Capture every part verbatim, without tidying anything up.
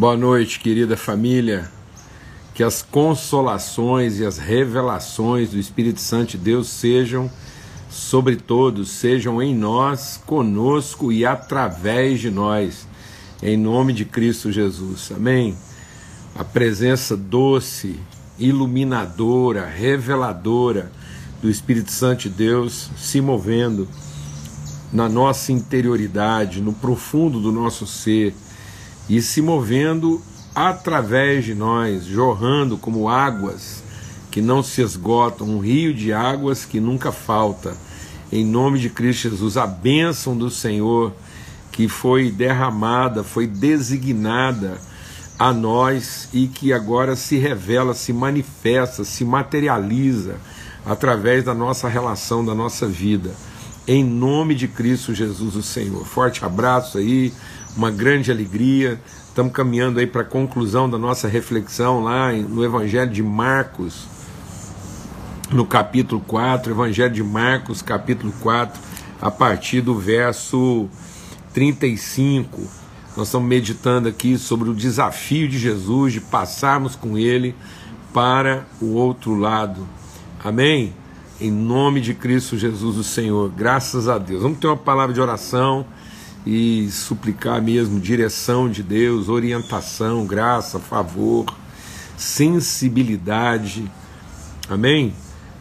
Boa noite, querida família. Que as consolações e as revelações do Espírito Santo de Deus sejam sobre todos, sejam em nós, conosco e através de nós, em nome de Cristo Jesus. Amém? A presença doce, iluminadora, reveladora do Espírito Santo de Deus se movendo na nossa interioridade, no profundo do nosso ser, e se movendo através de nós, jorrando como águas que não se esgotam, um rio de águas que nunca falta, em nome de Cristo Jesus. A bênção do Senhor que foi derramada, foi designada a nós e que agora se revela, se manifesta, se materializa através da nossa relação, da nossa vida, em nome de Cristo Jesus o Senhor. Forte abraço aí, uma grande alegria. Estamos caminhando aí para a conclusão da nossa reflexão lá no Evangelho de Marcos, no capítulo quatro, Evangelho de Marcos, capítulo quatro, a partir do verso trinta e cinco. Nós estamos meditando aqui sobre o desafio de Jesus de passarmos com Ele para o outro lado. Amém? Em nome de Cristo Jesus o Senhor, graças a Deus. Vamos ter uma palavra de oração e suplicar mesmo direção de Deus, orientação, graça, favor, sensibilidade. Amém?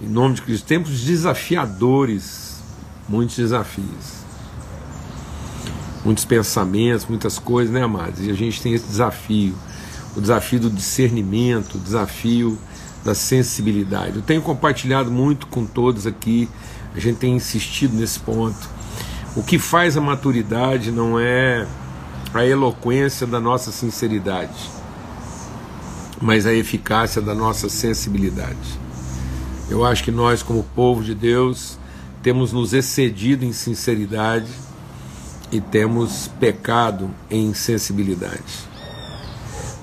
Em nome de Cristo. Tempos desafiadores, muitos desafios, muitos pensamentos, muitas coisas, né, amados? E a gente tem esse desafio, o desafio do discernimento, o desafio da sensibilidade. Eu tenho compartilhado muito com todos aqui, a gente tem insistido nesse ponto. O que faz a maturidade não é a eloquência da nossa sinceridade, mas a eficácia da nossa sensibilidade. Eu acho que nós, como povo de Deus, temos nos excedido em sinceridade e temos pecado em insensibilidade.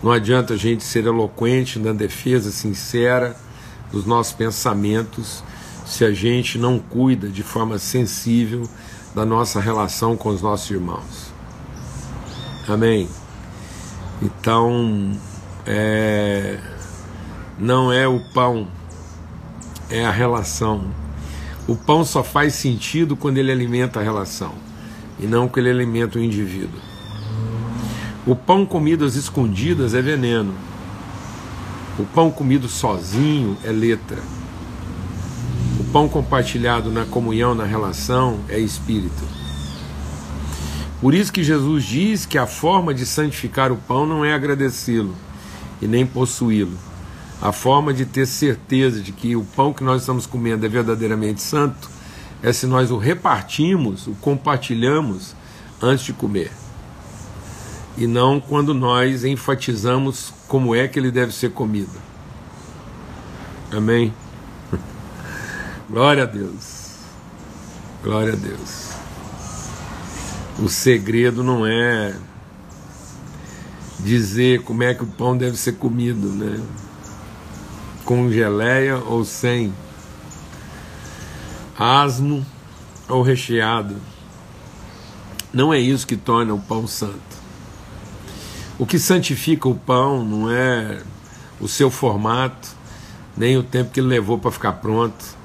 Não adianta a gente ser eloquente na defesa sincera dos nossos pensamentos se a gente não cuida de forma sensível da nossa relação com os nossos irmãos. Amém? Então, é, não é o pão, é a relação. O pão só faz sentido quando ele alimenta a relação, e não quando ele alimenta o indivíduo. O pão comido às escondidas é veneno. O pão comido sozinho é letra. O pão compartilhado na comunhão, na relação, é espírito. Por isso que Jesus diz que a forma de santificar o pão não é agradecê-lo e nem possuí-lo. A forma de ter certeza de que o pão que nós estamos comendo é verdadeiramente santo é se nós o repartimos, o compartilhamos antes de comer, e não quando nós enfatizamos como é que ele deve ser comido. Amém? Glória a Deus, glória a Deus. O segredo não é dizer como é que o pão deve ser comido, né? Com geleia ou sem, asmo ou recheado. Não é isso que torna o pão santo. O que santifica o pão não é o seu formato, nem o tempo que ele levou para ficar pronto.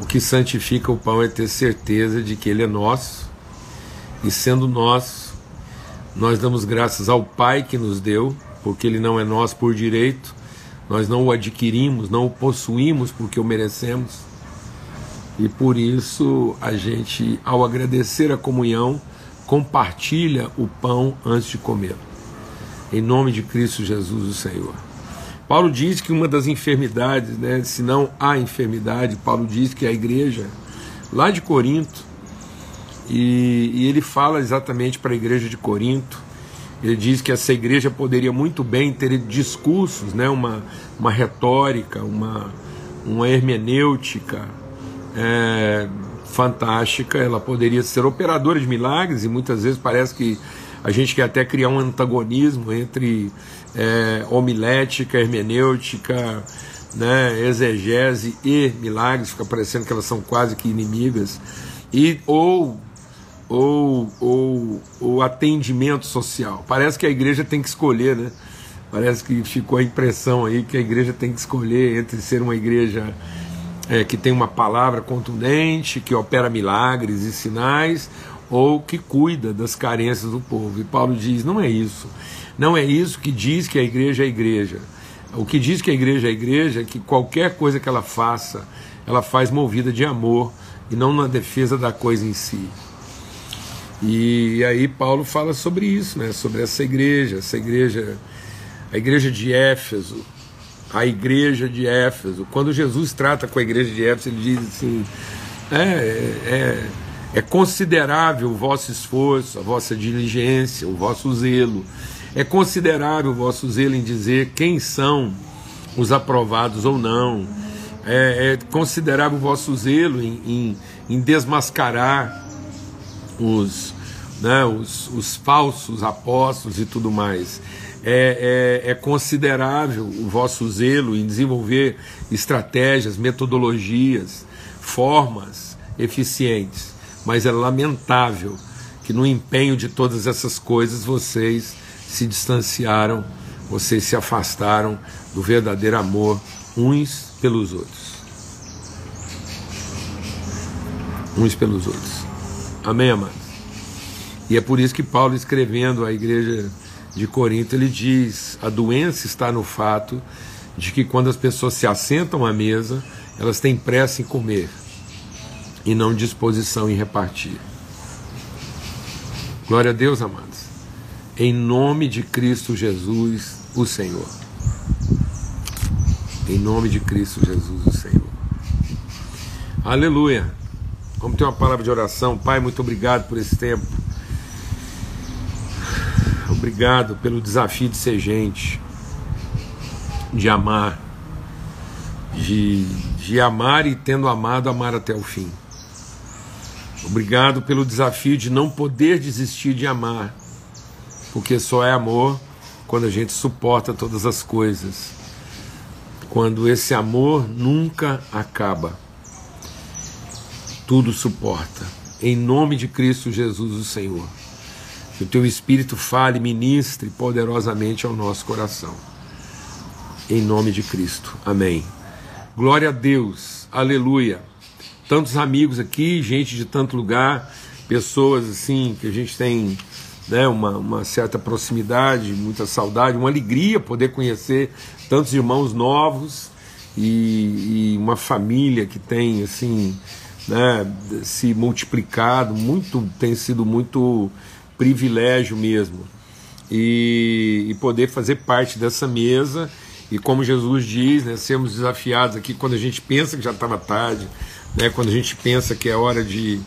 O que santifica o pão é ter certeza de que ele é nosso, e sendo nosso, nós damos graças ao Pai que nos deu, porque ele não é nosso por direito, nós não o adquirimos, não o possuímos porque o merecemos, e por isso a gente, ao agradecer a comunhão, compartilha o pão antes de comê-lo, em nome de Cristo Jesus o Senhor. Paulo diz que uma das enfermidades, né, se não a enfermidade, Paulo diz que a igreja lá de Corinto, e, e ele fala exatamente para a igreja de Corinto, ele diz que essa igreja poderia muito bem ter discursos, né, uma, uma retórica, uma, uma hermenêutica é, fantástica, ela poderia ser operadora de milagres, e muitas vezes parece que a gente quer até criar um antagonismo entre é, homilética, hermenêutica, né, exegese e milagres, fica parecendo que elas são quase que inimigas, e, ou ou, ou, ou atendimento social. Parece que a igreja tem que escolher, né? Parece que ficou a impressão aí que a igreja tem que escolher entre ser uma igreja é, que tem uma palavra contundente, que opera milagres e sinais, ou que cuida das carências do povo. E Paulo diz, não é isso. Não é isso que diz que a igreja é a igreja. O que diz que a igreja é a igreja é que qualquer coisa que ela faça, ela faz movida de amor e não na defesa da coisa em si. E aí Paulo fala sobre isso, né? Sobre essa igreja, essa igreja... A igreja de Éfeso, a igreja de Éfeso, quando Jesus trata com a igreja de Éfeso, ele diz assim, é, é, é considerável o vosso esforço, a vossa diligência, o vosso zelo, é considerável o vosso zelo em dizer quem são os aprovados ou não, é, é considerável o vosso zelo em, em, em desmascarar os, né, os, os falsos apóstolos e tudo mais. É, é, é considerável o vosso zelo em desenvolver estratégias, metodologias, formas eficientes, mas é lamentável que no empenho de todas essas coisas vocês se distanciaram, vocês se afastaram do verdadeiro amor uns pelos outros. Uns pelos outros. Amém, amados? E é por isso que Paulo, escrevendo à igreja de Corinto, ele diz, a doença está no fato de que quando as pessoas se assentam à mesa, elas têm pressa em comer e não disposição em repartir. Glória a Deus, amados, em nome de Cristo Jesus, o Senhor. Em nome de Cristo Jesus, o Senhor. Aleluia. Vamos ter uma palavra de oração. Pai, muito obrigado por esse tempo. Obrigado pelo desafio de ser gente, de amar, de, de amar e tendo amado, amar até o fim. Obrigado pelo desafio de não poder desistir de amar, porque só é amor quando a gente suporta todas as coisas, quando esse amor nunca acaba, tudo suporta. Em nome de Cristo Jesus, o Senhor. Que o Teu Espírito fale, ministre poderosamente ao nosso coração. Em nome de Cristo. Amém. Glória a Deus. Aleluia. Tantos amigos aqui, gente de tanto lugar, pessoas assim que a gente tem, né, uma, uma certa proximidade, muita saudade, uma alegria poder conhecer tantos irmãos novos e, e uma família que tem assim, né, se multiplicado, muito, tem sido muito... privilégio mesmo, e, e poder fazer parte dessa mesa, e como Jesus diz, né, sermos desafiados aqui quando a gente pensa que já estava tarde, né, quando a gente pensa que é hora de,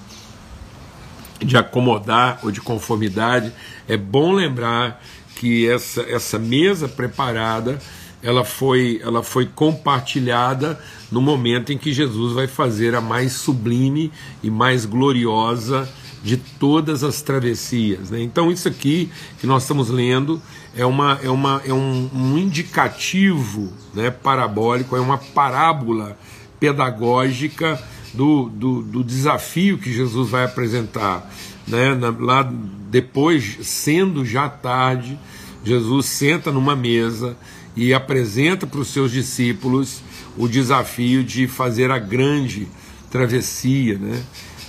de acomodar ou de conformidade, é bom lembrar que essa, essa mesa preparada, ela foi, ela foi compartilhada no momento em que Jesus vai fazer a mais sublime e mais gloriosa de todas as travessias, né? Então isso aqui que nós estamos lendo é, uma, é, uma, é um, um indicativo, né, parabólico, é uma parábola pedagógica do, do, do desafio que Jesus vai apresentar, né? Na, lá depois, sendo já tarde, Jesus senta numa mesa e apresenta para os seus discípulos o desafio de fazer a grande travessia, né?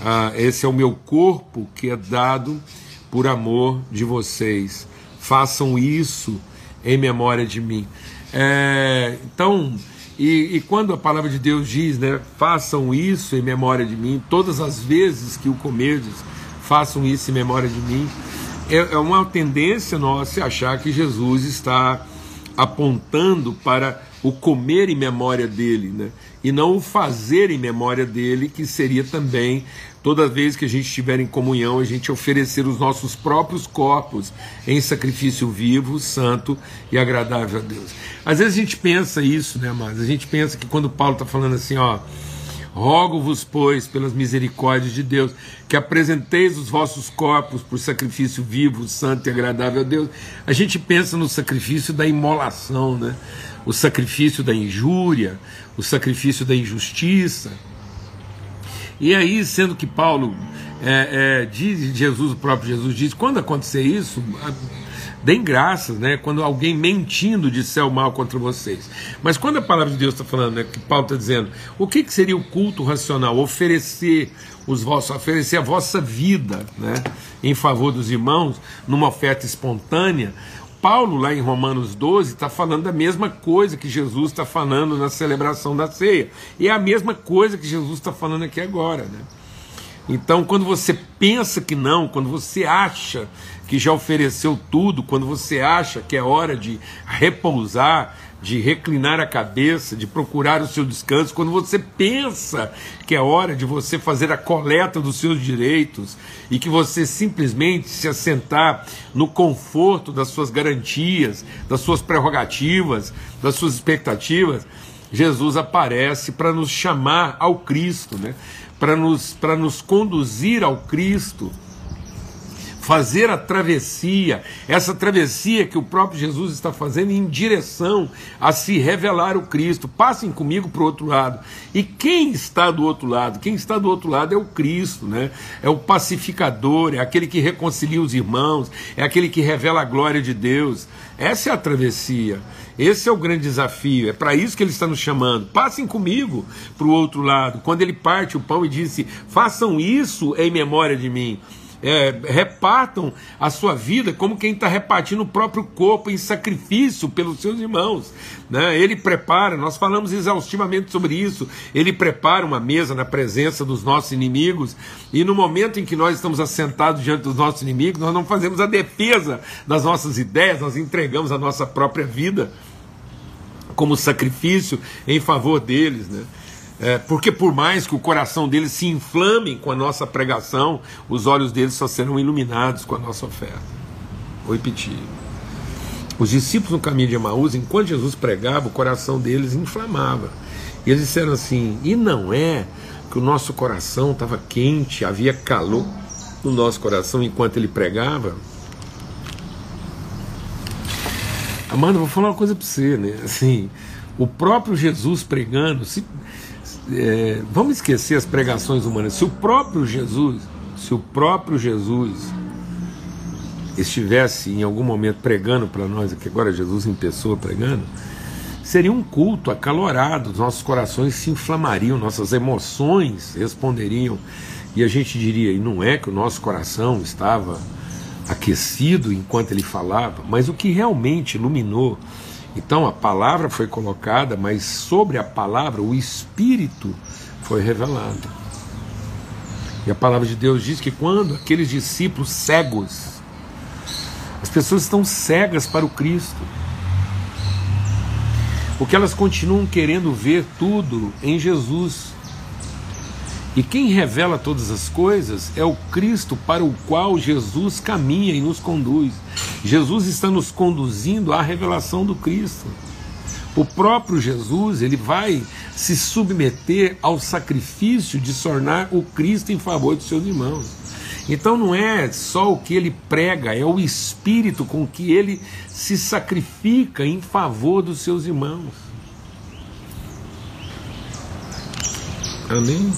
Ah, esse é o meu corpo que é dado por amor de vocês, façam isso em memória de mim. É, então, e, e quando a palavra de Deus diz, né, façam isso em memória de mim, todas as vezes que o comerdes, façam isso em memória de mim, é, é uma tendência nossa achar que Jesus está apontando para o comer em memória dele, né? E não o fazer em memória dele, que seria também, toda vez que a gente estiver em comunhão, a gente oferecer os nossos próprios corpos em sacrifício vivo, santo e agradável a Deus. Às vezes a gente pensa isso, né, mas a gente pensa que quando Paulo está falando assim, ó, rogo-vos, pois, pelas misericórdias de Deus, que apresenteis os vossos corpos por sacrifício vivo, santo e agradável a Deus. A gente pensa no sacrifício da imolação, né? O sacrifício da injúria, o sacrifício da injustiça. E aí, sendo que Paulo é, é, diz, Jesus, o próprio Jesus diz, quando acontecer isso, deem graças, né? Quando alguém mentindo disser o mal contra vocês. Mas quando a palavra de Deus está falando, né, que Paulo está dizendo, o que, que seria o culto racional? Oferecer os vossos, oferecer a vossa vida, né, em favor dos irmãos, numa oferta espontânea. Paulo, lá em Romanos doze, está falando da mesma coisa que Jesus está falando na celebração da ceia. E é a mesma coisa que Jesus está falando aqui agora, né? Então, quando você pensa que não, quando você acha que já ofereceu tudo, quando você acha que é hora de repousar, de reclinar a cabeça, de procurar o seu descanso, quando você pensa que é hora de você fazer a coleta dos seus direitos e que você simplesmente se assentar no conforto das suas garantias, das suas prerrogativas, das suas expectativas, Jesus aparece para nos chamar ao Cristo, né? Para nos, para nos conduzir ao Cristo, fazer a travessia, essa travessia que o próprio Jesus está fazendo em direção a se revelar o Cristo. Passem comigo para o outro lado. E quem está do outro lado? Quem está do outro lado é o Cristo, né? É o pacificador, é aquele que reconcilia os irmãos, é aquele que revela a glória de Deus. Essa é a travessia, esse é o grande desafio, é para isso que ele está nos chamando. Passem comigo para o outro lado. Quando ele parte o pão e disse, façam isso em memória de mim. É, repartam a sua vida como quem está repartindo o próprio corpo em sacrifício pelos seus irmãos, né? Ele prepara, nós falamos exaustivamente sobre isso, ele prepara uma mesa na presença dos nossos inimigos, e no momento em que nós estamos assentados diante dos nossos inimigos, nós não fazemos a defesa das nossas ideias, nós entregamos a nossa própria vida como sacrifício em favor deles, né? É, porque por mais que o coração deles se inflame com a nossa pregação, os olhos deles só serão iluminados com a nossa oferta. Vou repetir. Os discípulos no caminho de Emaús, enquanto Jesus pregava, o coração deles inflamava. E eles disseram assim, e não é que o nosso coração estava quente, havia calor no nosso coração enquanto ele pregava? Amanda, vou falar uma coisa para você, né? Assim, o próprio Jesus pregando... se É, vamos esquecer as pregações humanas. Se o próprio Jesus, se o próprio Jesus estivesse em algum momento pregando para nós, aqui agora Jesus em pessoa pregando, seria um culto acalorado, nossos corações se inflamariam, nossas emoções responderiam, e a gente diria, e não é que o nosso coração estava aquecido enquanto ele falava, mas o que realmente iluminou. Então a palavra foi colocada, mas sobre a palavra o Espírito foi revelado. E a palavra de Deus diz que quando aqueles discípulos cegos, as pessoas estão cegas para o Cristo, porque elas continuam querendo ver tudo em Jesus. E quem revela todas as coisas é o Cristo para o qual Jesus caminha e nos conduz. Jesus está nos conduzindo à revelação do Cristo. O próprio Jesus, ele vai se submeter ao sacrifício de tornar o Cristo em favor dos seus irmãos. Então não é só o que ele prega, é o Espírito com que ele se sacrifica em favor dos seus irmãos. Amém?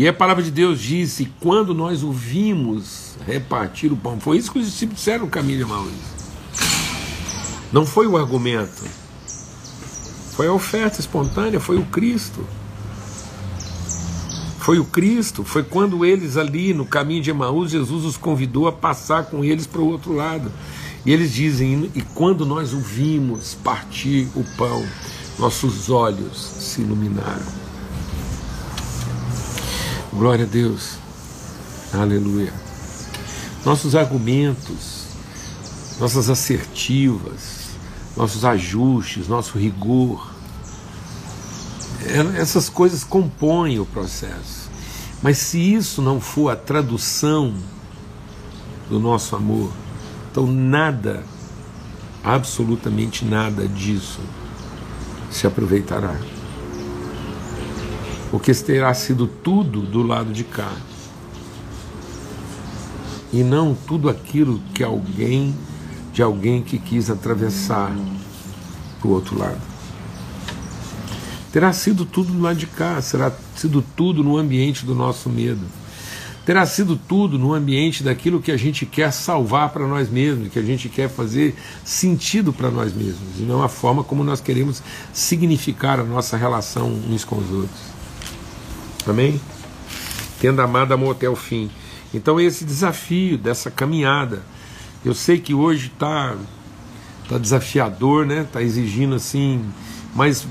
E a palavra de Deus disse, quando nós ouvimos repartir o pão, foi isso que os discípulos disseram no caminho de Emaús. Não foi o argumento, foi a oferta espontânea, foi o Cristo. Foi o Cristo, foi quando eles ali no caminho de Emaús, Jesus os convidou a passar com eles para o outro lado. E eles dizem, e quando nós ouvimos partir o pão, nossos olhos se iluminaram. Glória a Deus, aleluia. Nossos argumentos, nossas assertivas, nossos ajustes, nosso rigor, essas coisas compõem o processo. Mas se isso não for a tradução do nosso amor, então nada, absolutamente nada disso se aproveitará. Porque terá sido tudo do lado de cá, e não tudo aquilo que alguém, de alguém que quis atravessar para o outro lado. Terá sido tudo do lado de cá, será sido tudo no ambiente do nosso medo. Terá sido tudo no ambiente daquilo que a gente quer salvar para nós mesmos, que a gente quer fazer sentido para nós mesmos, e não a forma como nós queremos significar a nossa relação uns com os outros. Amém? Tendo amado, amor até o fim. Então esse desafio dessa caminhada, eu sei que hoje está tá desafiador, né? Está exigindo assim, mas...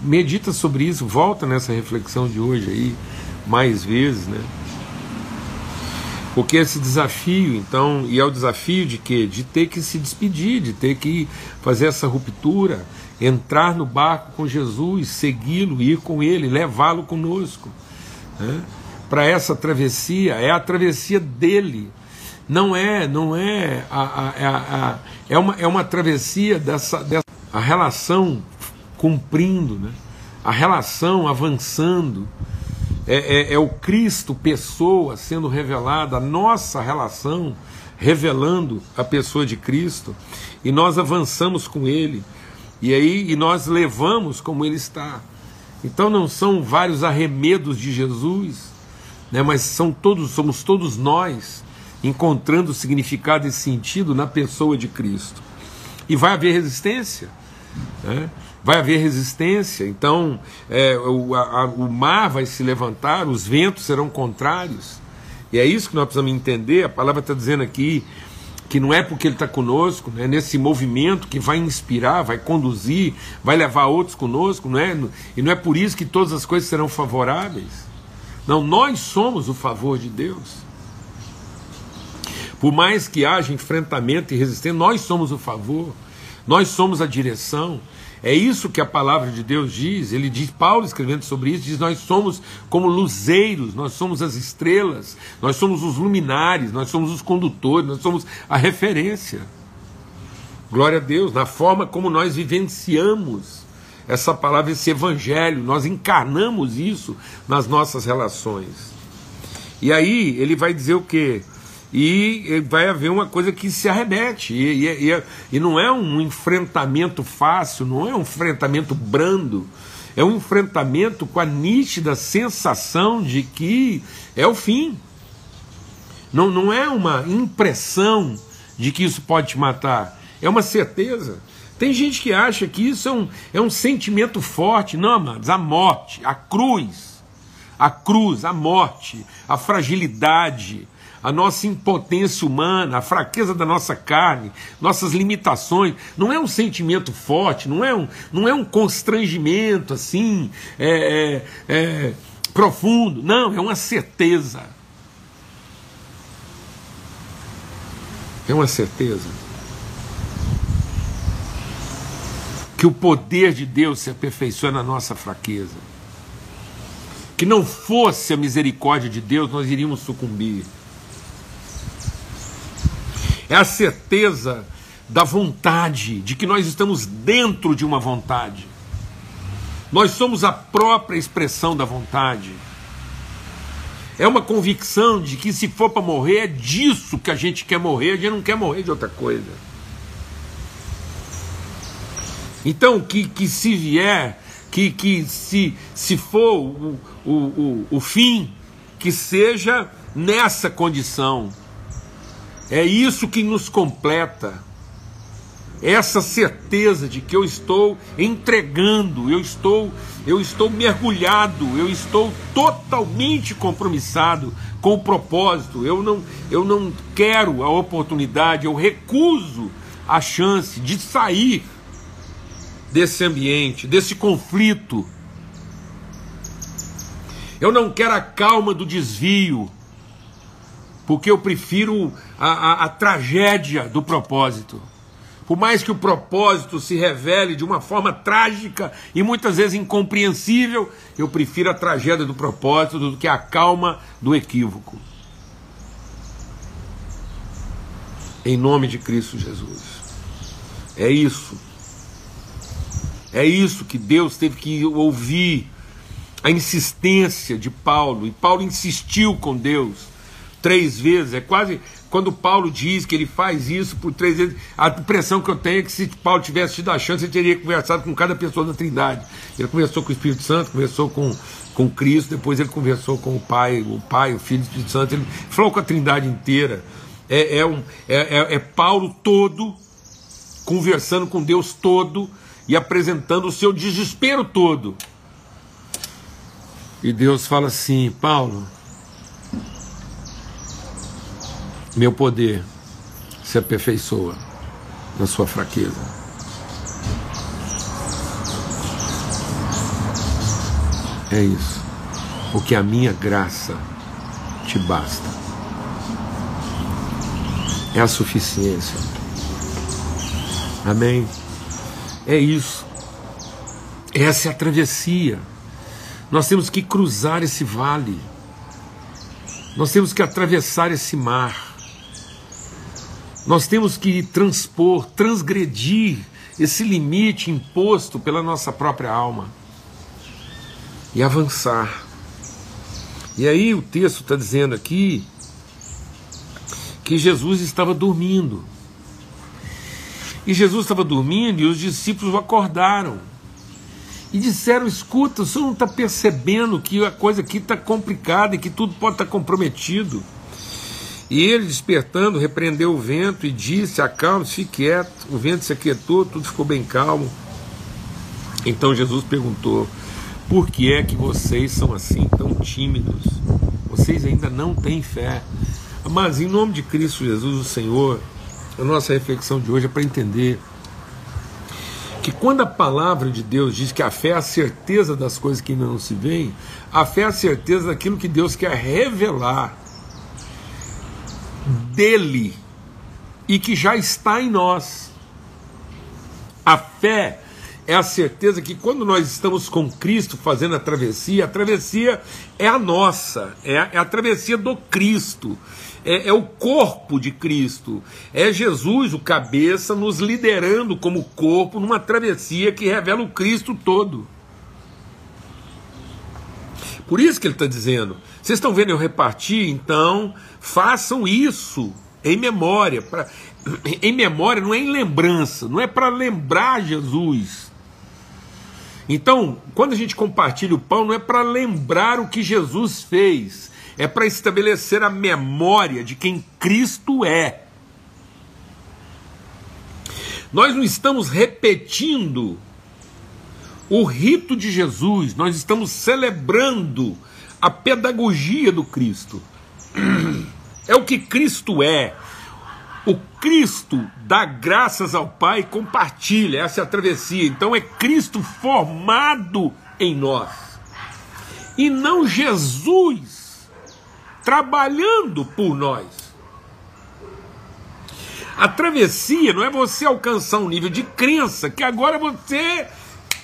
medita sobre isso, volta nessa reflexão de hoje aí, mais vezes, né? Porque esse desafio, então, e é o desafio de quê? De ter que se despedir, de ter que fazer essa ruptura, entrar no barco com Jesus, segui-lo, ir com ele, levá-lo conosco, né? Para essa travessia, é a travessia dele. Não é, não é, a, a, a, a, é, uma, é uma travessia dessa, dessa a relação cumprindo, né? A relação avançando, é, é, é o Cristo pessoa sendo revelada, a nossa relação revelando a pessoa de Cristo, e nós avançamos com Ele, e aí e nós levamos como Ele está. Então não são vários arremedos de Jesus, né? Mas são todos, somos todos nós, encontrando significado e sentido na pessoa de Cristo. E vai haver resistência, né? Vai haver resistência, então é, o, a, o mar vai se levantar, os ventos serão contrários, e é isso que nós precisamos entender. A palavra está dizendo aqui que não é porque ele está conosco, né, nesse movimento que vai inspirar, vai conduzir, vai levar outros conosco, né, e não é por isso que todas as coisas serão favoráveis. Não, nós somos o favor de Deus. Por mais que haja enfrentamento e resistência, nós somos o favor, nós somos a direção. É isso que a palavra de Deus diz. Ele diz, Paulo escrevendo sobre isso, diz, nós somos como luzeiros, nós somos as estrelas, nós somos os luminares, nós somos os condutores, nós somos a referência. Glória a Deus, na forma como nós vivenciamos essa palavra, esse evangelho, nós encarnamos isso nas nossas relações. E aí ele vai dizer o quê? E vai haver uma coisa que se arremete, e, e, e, e não é um enfrentamento fácil, não é um enfrentamento brando, é um enfrentamento com a nítida sensação de que é o fim. Não, não é uma impressão de que isso pode te matar, é uma certeza. Tem gente que acha que isso é um, é um sentimento forte. Não, amados, a morte, a cruz, a cruz, a morte, a fragilidade, a nossa impotência humana, a fraqueza da nossa carne, nossas limitações, não é um sentimento forte, não é um, não é um constrangimento assim, é, é, é, profundo, não, é uma certeza. É uma certeza que o poder de Deus se aperfeiçoa na nossa fraqueza. Que não fosse a misericórdia de Deus, nós iríamos sucumbir. É a certeza da vontade, de que nós estamos dentro de uma vontade. Nós somos a própria expressão da vontade. É uma convicção de que se for para morrer, é disso que a gente quer morrer, a gente não quer morrer de outra coisa. Então, que, que se vier, que, que se, se for o, o, o, o fim, que seja nessa condição. É isso que nos completa, essa certeza de que eu estou entregando, eu estou, eu estou mergulhado, eu estou totalmente compromissado com o propósito. Eu não, eu não quero a oportunidade, eu recuso a chance de sair desse ambiente, desse conflito. Eu não quero a calma do desvio, porque eu prefiro a, a, a tragédia do propósito. Por mais que o propósito se revele de uma forma trágica e muitas vezes incompreensível, eu prefiro a tragédia do propósito do que a calma do equívoco. Em nome de Cristo Jesus. É isso. É isso que Deus teve que ouvir, a insistência de Paulo. E Paulo insistiu com Deus. Três vezes, é quase quando Paulo diz que ele faz isso por três vezes, a impressão que eu tenho é que se Paulo tivesse tido a chance, ele teria conversado com cada pessoa da Trindade. Ele conversou com o Espírito Santo, conversou com, com Cristo, depois ele conversou com o Pai, o Pai, o Filho e o Espírito Santo, ele falou com a Trindade inteira. É, é, um, é, é Paulo todo, conversando com Deus todo e apresentando o seu desespero todo. E Deus fala assim: Paulo, meu poder se aperfeiçoa na sua fraqueza. É isso. Porque a minha graça te basta. É a suficiência. Amém? É isso. Essa é a travessia. Nós temos que cruzar esse vale. Nós temos que atravessar esse mar. Nós temos que transpor, transgredir esse limite imposto pela nossa própria alma e avançar. E aí o texto está dizendo aqui que Jesus estava dormindo. E Jesus estava dormindo e os discípulos o acordaram e disseram: escuta, o senhor não está percebendo que a coisa aqui está complicada e que tudo pode estar comprometido? E ele, despertando, repreendeu o vento e disse: acalme-se, fique quieto. O vento se aquietou, tudo ficou bem calmo. Então Jesus perguntou: por que é que vocês são assim tão tímidos? Vocês ainda não têm fé. Mas em nome de Cristo Jesus, o Senhor, a nossa reflexão de hoje é para entender que quando a palavra de Deus diz que a fé é a certeza das coisas que ainda não se veem, a fé é a certeza daquilo que Deus quer revelar dele e que já está em nós. A fé é a certeza que quando nós estamos com Cristo fazendo a travessia, a travessia é a nossa, é a, é a travessia do Cristo, é, é o corpo de Cristo, é Jesus, o cabeça, nos liderando como corpo numa travessia que revela o Cristo todo. Por isso que ele está dizendo: vocês estão vendo eu repartir? Então façam isso em memória. Pra, em memória não é em lembrança, não é para lembrar Jesus. Então, quando a gente compartilha o pão, não é para lembrar o que Jesus fez, é para estabelecer a memória de quem Cristo é. Nós não estamos repetindo o rito de Jesus, nós estamos celebrando a pedagogia do Cristo. É o que Cristo é. O Cristo dá graças ao Pai e compartilha. Essa é a travessia. Então é Cristo formado em nós. E não Jesus trabalhando por nós. A travessia não é você alcançar um nível de crença que agora você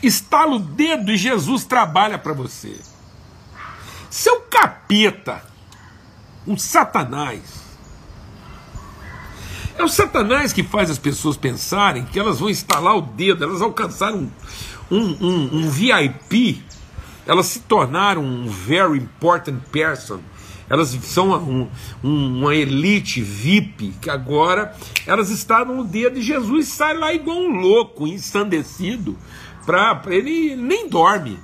estala o dedo e Jesus trabalha para você. Seu capeta, um satanás. É o satanás que faz as pessoas pensarem que elas vão estalar o dedo, elas alcançaram um, um, um, um V I P, elas se tornaram um very important person, elas são uma, um, uma elite V I P, que agora elas estalam o dedo e Jesus sai lá igual um louco, ensandecido, pra, pra ele nem dorme.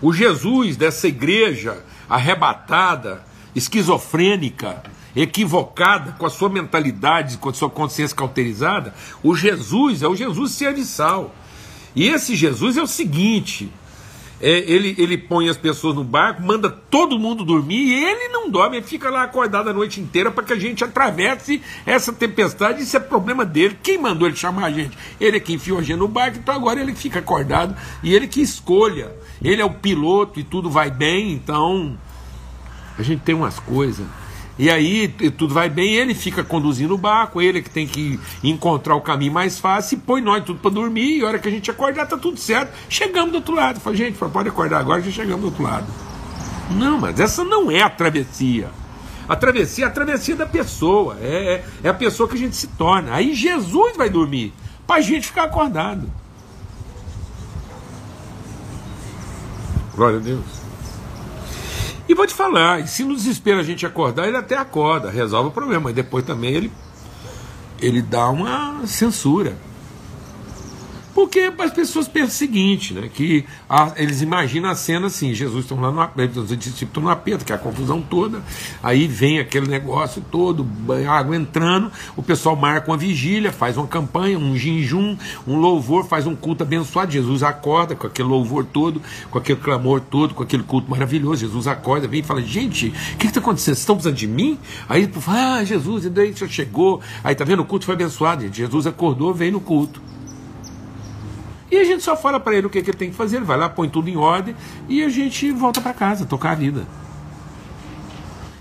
O Jesus dessa igreja arrebatada, esquizofrênica, equivocada, com a sua mentalidade, com a sua consciência cauterizada, o Jesus é o Jesus serviçal. E esse Jesus é o seguinte: é, ele, ele põe as pessoas no barco, manda todo mundo dormir e ele não dorme, ele fica lá acordado a noite inteira para que a gente atravesse essa tempestade. Isso é problema dele. Quem mandou ele chamar a gente? Ele é que enfiou a gente no barco, então agora ele fica acordado e ele que escolha. Ele é o piloto e tudo vai bem, então a gente tem umas coisas. E aí tudo vai bem, ele fica conduzindo o barco, ele é que tem que encontrar o caminho mais fácil, e põe nós tudo para dormir, e a hora que a gente acordar tá tudo certo, chegamos do outro lado. Fala, gente, pode acordar agora, já chegamos do outro lado. Não, mas essa não é a travessia. A travessia é a travessia da pessoa, é, é a pessoa que a gente se torna. Aí Jesus vai dormir, para a gente ficar acordado. Glória a Deus. E vou te falar, se no desespero a gente acordar, ele até acorda, resolve o problema, mas depois também ele, ele dá uma censura. Porque as pessoas pensam o seguinte, né, que a, eles imaginam a cena assim, Jesus estão lá no aperto, os discípulos estão no aperto, que é a confusão toda, aí vem aquele negócio todo, água entrando, o pessoal marca uma vigília, faz uma campanha, um jejum, um louvor, faz um culto abençoado, Jesus acorda com aquele louvor todo, com aquele clamor todo, com aquele culto maravilhoso, Jesus acorda, vem e fala, gente, o que está acontecendo, vocês estão precisando de mim? Aí, ah, Jesus, e daí já chegou, aí tá vendo, o culto foi abençoado, gente. Jesus acordou, veio no culto. E a gente só fala para ele o que, que ele tem que fazer, ele vai lá, põe tudo em ordem, e a gente volta para casa, tocar a vida.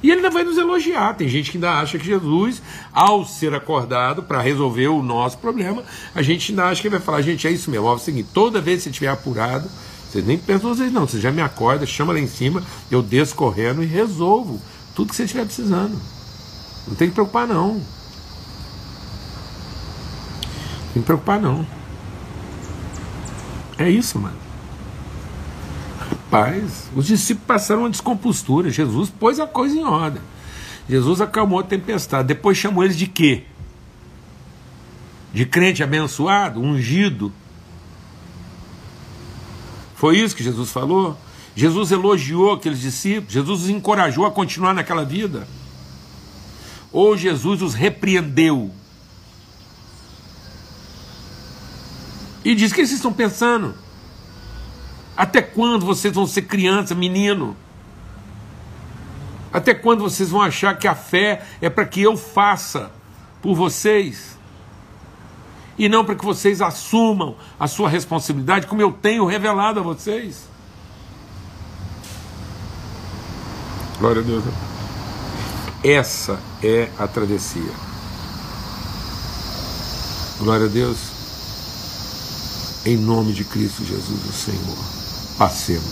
E ele ainda vai nos elogiar, tem gente que ainda acha que Jesus, ao ser acordado para resolver o nosso problema, a gente ainda acha que ele vai falar, gente, é isso mesmo, ó, é o seguinte, toda vez que você estiver apurado, vocês nem pensam vocês não, você já me acorda, chama lá em cima, eu desço correndo e resolvo tudo que você estiver precisando. Não tem que preocupar não. Não tem que preocupar não. É isso, mano. Rapaz, os discípulos passaram uma descompostura. Jesus pôs a coisa em ordem. Jesus acalmou a tempestade. Depois chamou eles de quê? De crente abençoado, ungido. Foi isso que Jesus falou? Jesus elogiou aqueles discípulos. Jesus os encorajou a continuar naquela vida. Ou Jesus os repreendeu? E diz, o que vocês estão pensando? Até quando vocês vão ser criança, menino? Até quando vocês vão achar que a fé é para que eu faça por vocês? E não para que vocês assumam a sua responsabilidade, como eu tenho revelado a vocês? Glória a Deus. Essa é a travessia. Glória a Deus. Em nome de Cristo Jesus, o Senhor, passemos,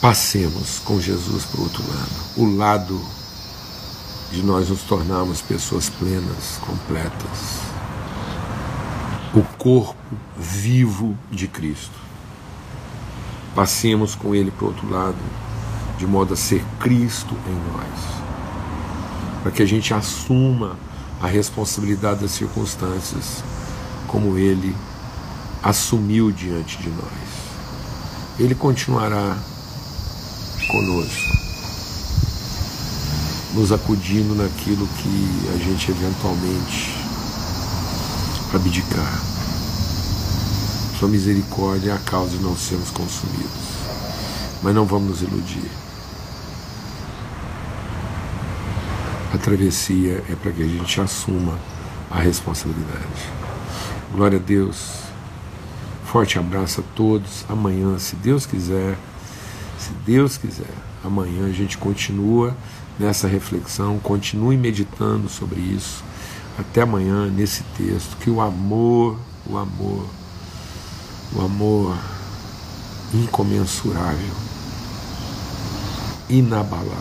passemos com Jesus para o outro lado, o lado de nós nos tornarmos pessoas plenas, completas, o corpo vivo de Cristo. Passemos com Ele para o outro lado, de modo a ser Cristo em nós, para que a gente assuma a responsabilidade das circunstâncias, como Ele assumiu diante de nós. Ele continuará conosco, nos acudindo naquilo que a gente eventualmente abdicar. Sua misericórdia é a causa de não sermos consumidos. Mas não vamos nos iludir. A travessia é para que a gente assuma a responsabilidade. Glória a Deus, forte abraço a todos, amanhã, se Deus quiser, se Deus quiser, amanhã a gente continua nessa reflexão, continue meditando sobre isso, até amanhã nesse texto, que o amor, o amor, o amor incomensurável, inabalável,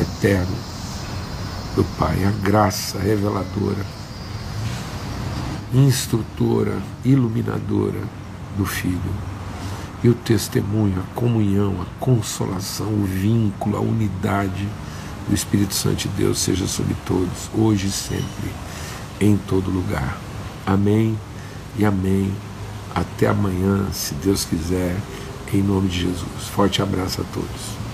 eterno, do Pai, a graça reveladora, instrutora, iluminadora do Filho, e o testemunho, a comunhão, a consolação, o vínculo, a unidade do Espírito Santo de Deus seja sobre todos, hoje e sempre, em todo lugar. Amém e amém. Até amanhã, se Deus quiser, em nome de Jesus. Forte abraço a todos.